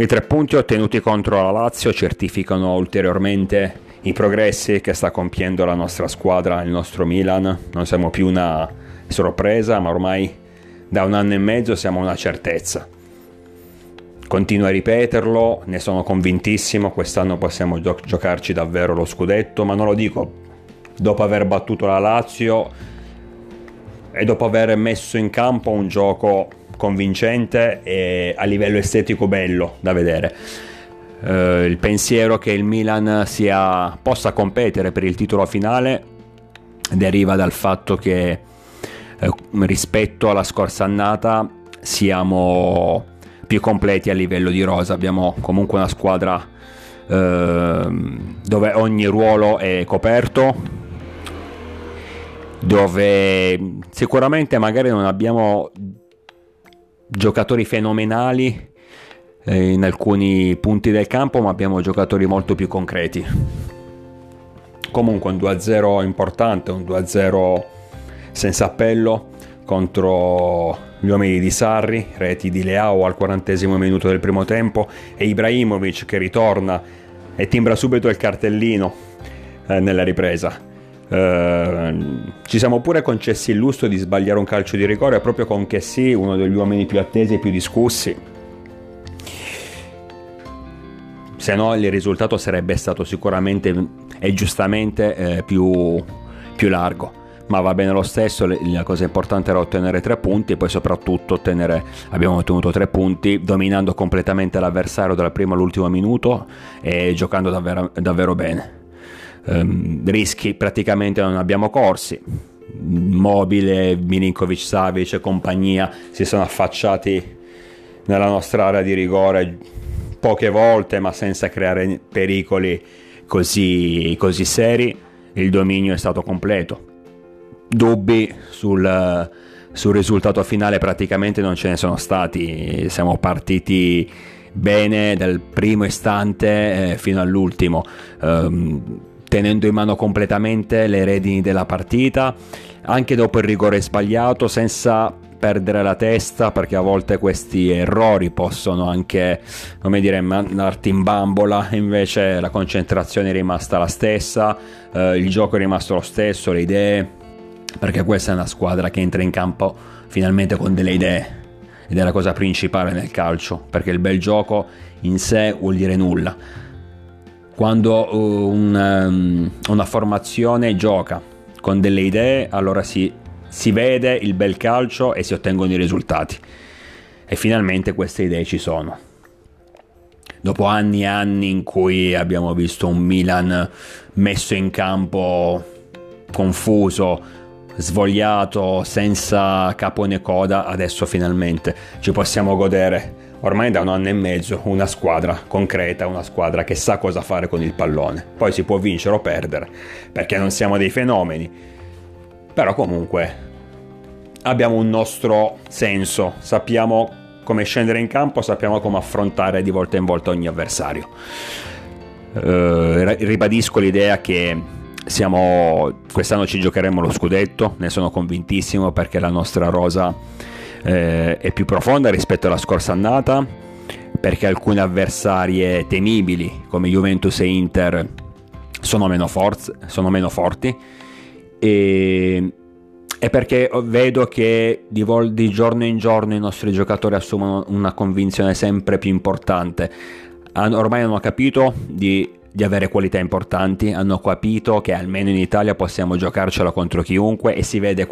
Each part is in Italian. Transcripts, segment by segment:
I 3 punti ottenuti contro la Lazio certificano ulteriormente i progressi che sta compiendo la nostra squadra, il nostro Milan. Non siamo più una sorpresa, ma ormai da 1 anno e mezzo siamo una certezza. Continuo a ripeterlo, ne sono convintissimo, quest'anno possiamo giocarci davvero lo scudetto, ma non lo dico dopo aver battuto la Lazio e dopo aver messo in campo un gioco convincente e a livello estetico bello da vedere. Il pensiero che il Milan possa competere per il titolo finale deriva dal fatto che rispetto alla scorsa annata siamo più completi a livello di rosa. Abbiamo comunque una squadra dove ogni ruolo è coperto, dove sicuramente magari non abbiamo giocatori fenomenali in alcuni punti del campo, ma abbiamo giocatori molto più concreti. Comunque un 2-0 importante, un 2-0 senza appello contro gli uomini di Sarri, reti di Leao al 40° minuto del primo tempo e Ibrahimovic che ritorna e timbra subito il cartellino nella ripresa. Ci siamo pure concessi il lusso di sbagliare un calcio di rigore proprio con Kessié, uno degli uomini più attesi e più discussi, se no il risultato sarebbe stato sicuramente e giustamente più largo, ma va bene lo stesso. La cosa importante era ottenere 3 punti e poi soprattutto abbiamo ottenuto 3 punti dominando completamente l'avversario dal primo all'ultimo minuto e giocando davvero bene. Rischi praticamente non abbiamo corsi. Mobile, Milinkovic, Savic e compagnia si sono affacciati nella nostra area di rigore poche volte, ma senza creare pericoli così seri. Il dominio è stato completo. Dubbi sul risultato finale praticamente non ce ne sono stati. Siamo partiti bene dal primo istante fino all'ultimo, tenendo in mano completamente le redini della partita, anche dopo il rigore sbagliato, senza perdere la testa, perché a volte questi errori possono anche, come dire, mandarti in bambola. Invece la concentrazione è rimasta la stessa, il gioco è rimasto lo stesso, le idee, perché questa è una squadra che entra in campo finalmente con delle idee, ed è la cosa principale nel calcio, perché il bel gioco in sé vuol dire nulla. Quando una formazione gioca con delle idee, allora si vede il bel calcio e si ottengono i risultati, e finalmente queste idee ci sono, dopo anni e anni in cui abbiamo visto un Milan messo in campo confuso, svogliato, senza capo né coda. Adesso finalmente ci possiamo godere ormai da 1 anno e mezzo una squadra concreta, una squadra che sa cosa fare con il pallone. Poi si può vincere o perdere, perché non siamo dei fenomeni, però comunque abbiamo un nostro senso, sappiamo come scendere in campo, sappiamo come affrontare di volta in volta ogni avversario. Ribadisco l'idea che quest'anno ci giocheremo lo scudetto, ne sono convintissimo, perché la nostra rosa è più profonda rispetto alla scorsa annata, perché alcune avversarie temibili come Juventus e Inter sono meno forti, e perché vedo che di giorno in giorno i nostri giocatori assumono una convinzione sempre più importante. Ormai hanno capito di avere qualità importanti, hanno capito che almeno in Italia possiamo giocarcela contro chiunque, e si vede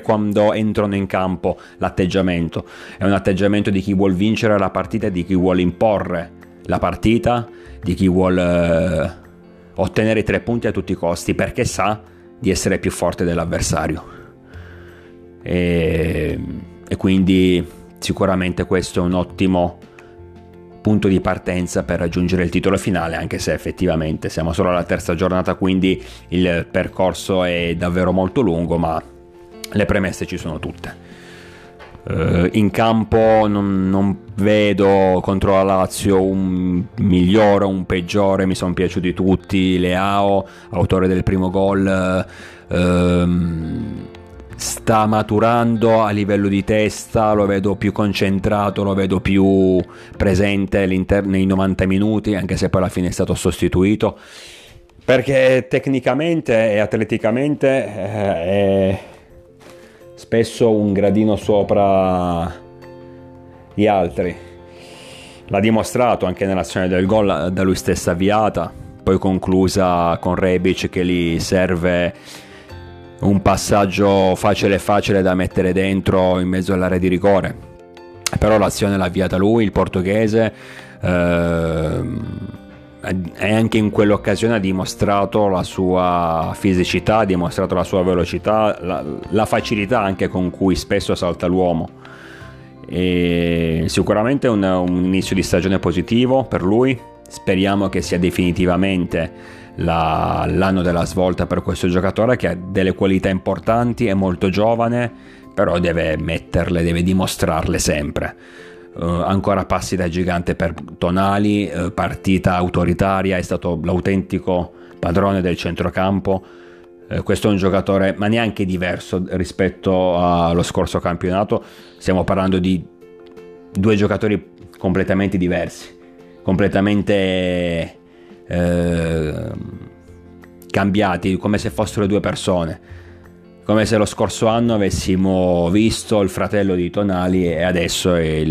quando entrano in campo l'atteggiamento. È un atteggiamento di chi vuol vincere la partita, di chi vuole imporre la partita, di chi vuole ottenere i 3 punti a tutti i costi, perché sa di essere più forte dell'avversario, e quindi sicuramente questo è un ottimo punto di partenza per raggiungere il titolo finale, anche se effettivamente siamo solo alla 3ª giornata, quindi il percorso è davvero molto lungo, ma le premesse ci sono tutte. In campo non vedo contro la Lazio un migliore o un peggiore, mi sono piaciuti tutti. Leao, autore del primo gol, sta maturando a livello di testa, lo vedo più concentrato, lo vedo più presente nei 90 minuti, anche se poi alla fine è stato sostituito, perché tecnicamente e atleticamente è spesso un gradino sopra gli altri. L'ha dimostrato anche nell'azione del gol da lui stessa avviata, poi conclusa con Rebic che gli serve un passaggio facile da mettere dentro in mezzo all'area di rigore, però l'azione l'ha avviata lui, il portoghese, e anche in quell'occasione ha dimostrato la sua fisicità, ha dimostrato la sua velocità, la facilità anche con cui spesso salta l'uomo. E sicuramente un inizio di stagione positivo per lui, speriamo che sia definitivamente l'anno della svolta per questo giocatore, che ha delle qualità importanti, è molto giovane, però deve metterle, deve dimostrarle sempre. Ancora passi da gigante per Tonali, partita autoritaria, è stato l'autentico padrone del centrocampo. Questo è un giocatore ma neanche diverso rispetto allo scorso campionato, stiamo parlando di due giocatori completamente diversi, completamente cambiati, come se fossero due persone, come se lo scorso anno avessimo visto il fratello di Tonali e adesso è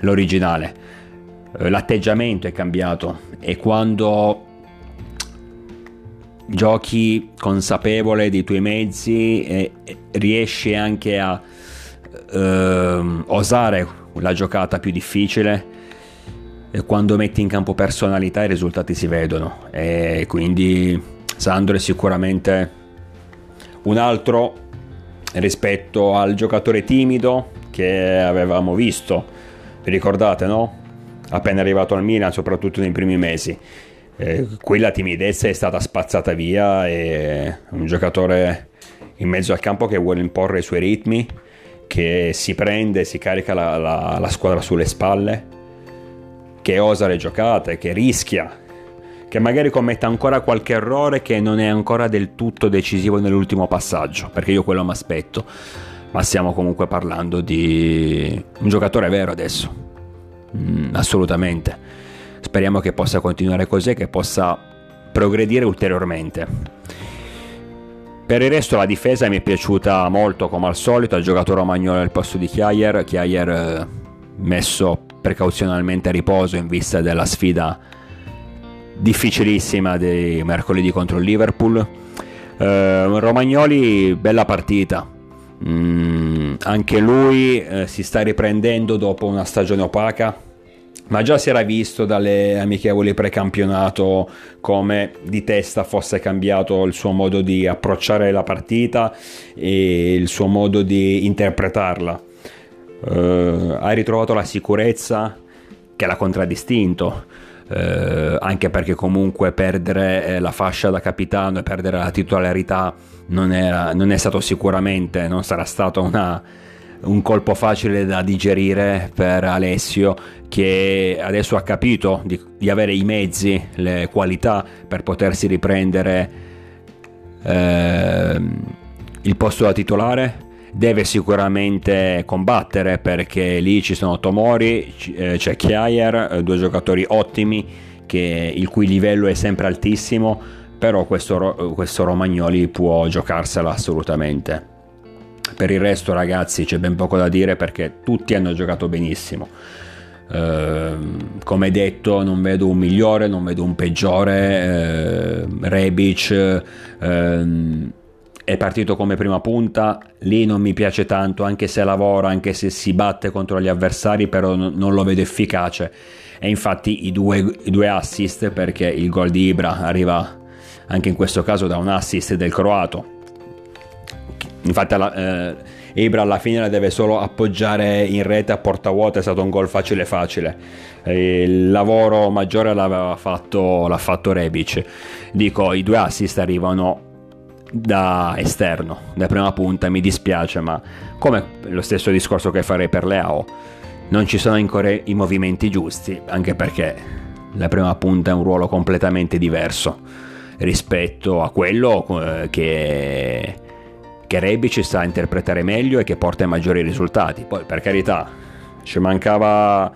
l'originale. L'atteggiamento è cambiato, e quando giochi consapevole dei tuoi mezzi riesci anche a osare la giocata più difficile. Quando metti in campo personalità i risultati si vedono, e quindi Sandro è sicuramente un altro rispetto al giocatore timido che avevamo visto, vi ricordate, no? Appena arrivato al Milan, soprattutto nei primi mesi, quella timidezza è stata spazzata via, e un giocatore in mezzo al campo che vuole imporre i suoi ritmi, che si prende, si carica la squadra sulle spalle, che osa le giocate, che rischia, che magari commette ancora qualche errore che non è ancora del tutto decisivo nell'ultimo passaggio, perché io quello mi aspetto, ma stiamo comunque parlando di un giocatore vero adesso, assolutamente. Speriamo che possa continuare così, che possa progredire ulteriormente. Per il resto la difesa mi è piaciuta molto, come al solito, ha giocato Romagnoli al posto di Kjær, messo precauzionalmente a riposo in vista della sfida difficilissima di mercoledì contro il Liverpool. Romagnoli, bella partita, anche lui si sta riprendendo dopo una stagione opaca, ma già si era visto dalle amichevoli precampionato come di testa fosse cambiato il suo modo di approcciare la partita e il suo modo di interpretarla. Ha ritrovato la sicurezza che l'ha contraddistinto, anche perché comunque perdere la fascia da capitano e perdere la titolarità non sarà stato un colpo facile da digerire per Alessio, che adesso ha capito di avere i mezzi, le qualità per potersi riprendere il posto da titolare. Deve sicuramente combattere, perché lì ci sono Tomori, c'è Kjær, due giocatori ottimi il cui livello è sempre altissimo, però questo Romagnoli può giocarsela assolutamente. Per il resto, ragazzi, c'è ben poco da dire, perché tutti hanno giocato benissimo. Come detto, non vedo un migliore, non vedo un peggiore. Rebic è partito come prima punta, lì non mi piace tanto, anche se lavora, anche se si batte contro gli avversari, però non lo vedo efficace, e infatti i due assist, perché il gol di Ibra arriva anche in questo caso da un assist del croato. Infatti Ibra alla fine la deve solo appoggiare in rete a porta vuota, è stato un gol facile. Il lavoro maggiore l'ha fatto Rebic. Dico, i due assist arrivano da esterno, da prima punta, mi dispiace, ma come lo stesso discorso che farei per Leao, non ci sono ancora i movimenti giusti, anche perché la prima punta è un ruolo completamente diverso, rispetto a quello che Rebic sa interpretare meglio e che porta ai maggiori risultati. Poi, per carità, ci mancava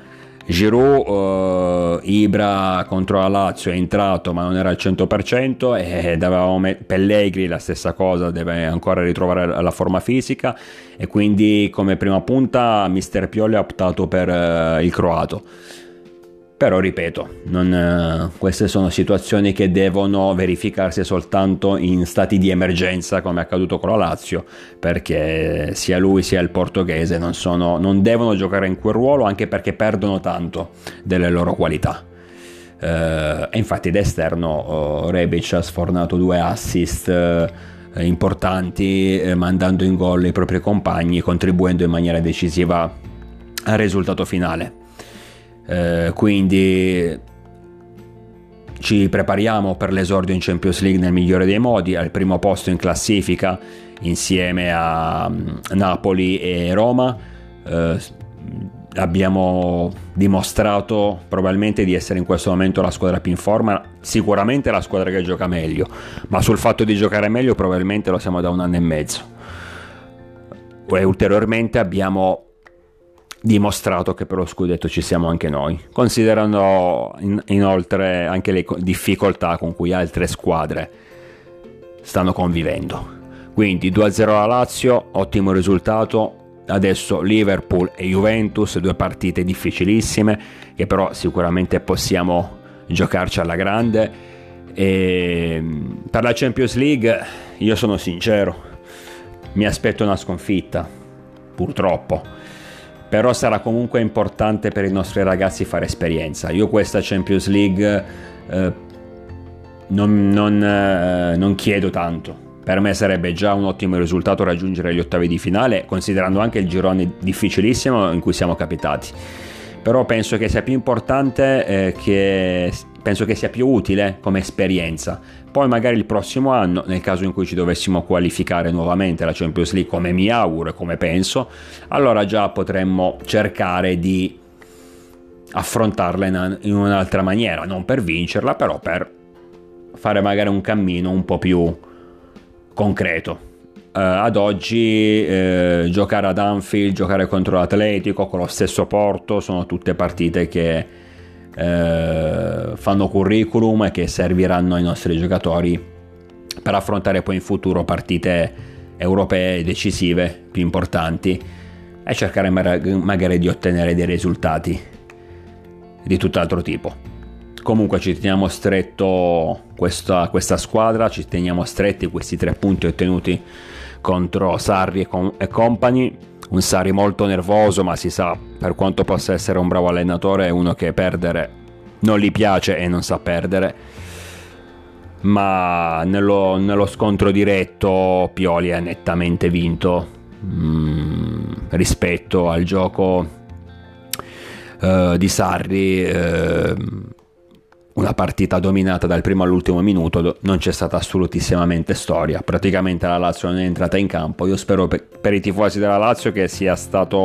Giroud, Ibra contro la Lazio è entrato ma non era al 100%, e Pellegri la stessa cosa, deve ancora ritrovare la forma fisica, e quindi come prima punta mister Pioli ha optato per il croato. Però ripeto, queste sono situazioni che devono verificarsi soltanto in stati di emergenza, come è accaduto con la Lazio, perché sia lui sia il portoghese non devono giocare in quel ruolo, anche perché perdono tanto delle loro qualità. E infatti d'esterno Rebic ha sfornato 2 assist importanti, mandando in gol i propri compagni, contribuendo in maniera decisiva al risultato finale. Quindi ci prepariamo per l'esordio in Champions League nel migliore dei modi, al primo posto in classifica insieme a Napoli e Roma. Abbiamo dimostrato probabilmente di essere in questo momento la squadra più in forma, sicuramente la squadra che gioca meglio, ma sul fatto di giocare meglio probabilmente lo siamo da 1 anno e mezzo, e ulteriormente abbiamo dimostrato che per lo scudetto ci siamo anche noi, considerando inoltre anche le difficoltà con cui altre squadre stanno convivendo. Quindi 2-0 alla Lazio, ottimo risultato. Adesso Liverpool e Juventus, 2 partite difficilissime che però sicuramente possiamo giocarci alla grande. E per la Champions League io sono sincero, mi aspetto una sconfitta, purtroppo, però sarà comunque importante per i nostri ragazzi fare esperienza. Io questa Champions League non chiedo tanto, per me sarebbe già un ottimo risultato raggiungere gli ottavi di finale, considerando anche il girone difficilissimo in cui siamo capitati, però penso che sia più importante, penso che sia più utile come esperienza. Poi magari il prossimo anno, nel caso in cui ci dovessimo qualificare nuovamente alla Champions League, come mi auguro e come penso, allora già potremmo cercare di affrontarla in un'altra maniera, non per vincerla, però per fare magari un cammino un po' più concreto. Ad oggi giocare ad Anfield, giocare contro l'Atletico, con lo stesso Porto, sono tutte partite che fanno curriculum e che serviranno ai nostri giocatori per affrontare poi in futuro partite europee decisive, più importanti, e cercare magari di ottenere dei risultati di tutt'altro tipo. Comunque ci teniamo stretto questa squadra, ci teniamo stretti questi 3 punti ottenuti contro Sarri e compagni. Un Sarri molto nervoso, ma si sa, per quanto possa essere un bravo allenatore, è uno che perdere non gli piace e non sa perdere. Ma nello scontro diretto Pioli ha nettamente vinto rispetto al gioco di Sarri. Una partita dominata dal primo all'ultimo minuto, non c'è stata assolutissimamente storia, praticamente la Lazio non è entrata in campo. Io spero per i tifosi della Lazio che sia stata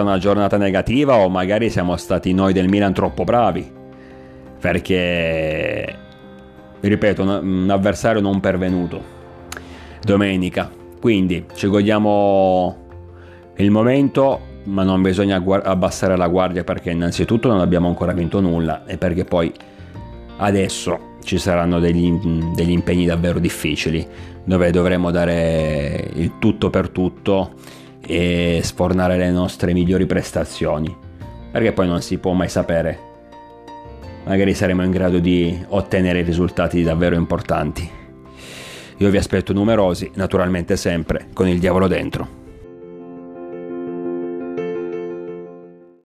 una giornata negativa, o magari siamo stati noi del Milan troppo bravi, perché ripeto, un avversario non pervenuto domenica. Quindi ci godiamo il momento, ma non bisogna abbassare la guardia, perché innanzitutto non abbiamo ancora vinto nulla, e perché poi adesso ci saranno degli impegni davvero difficili, dove dovremo dare il tutto per tutto e sfornare le nostre migliori prestazioni, perché poi non si può mai sapere, magari saremo in grado di ottenere risultati davvero importanti. Io vi aspetto numerosi, naturalmente sempre con il diavolo dentro.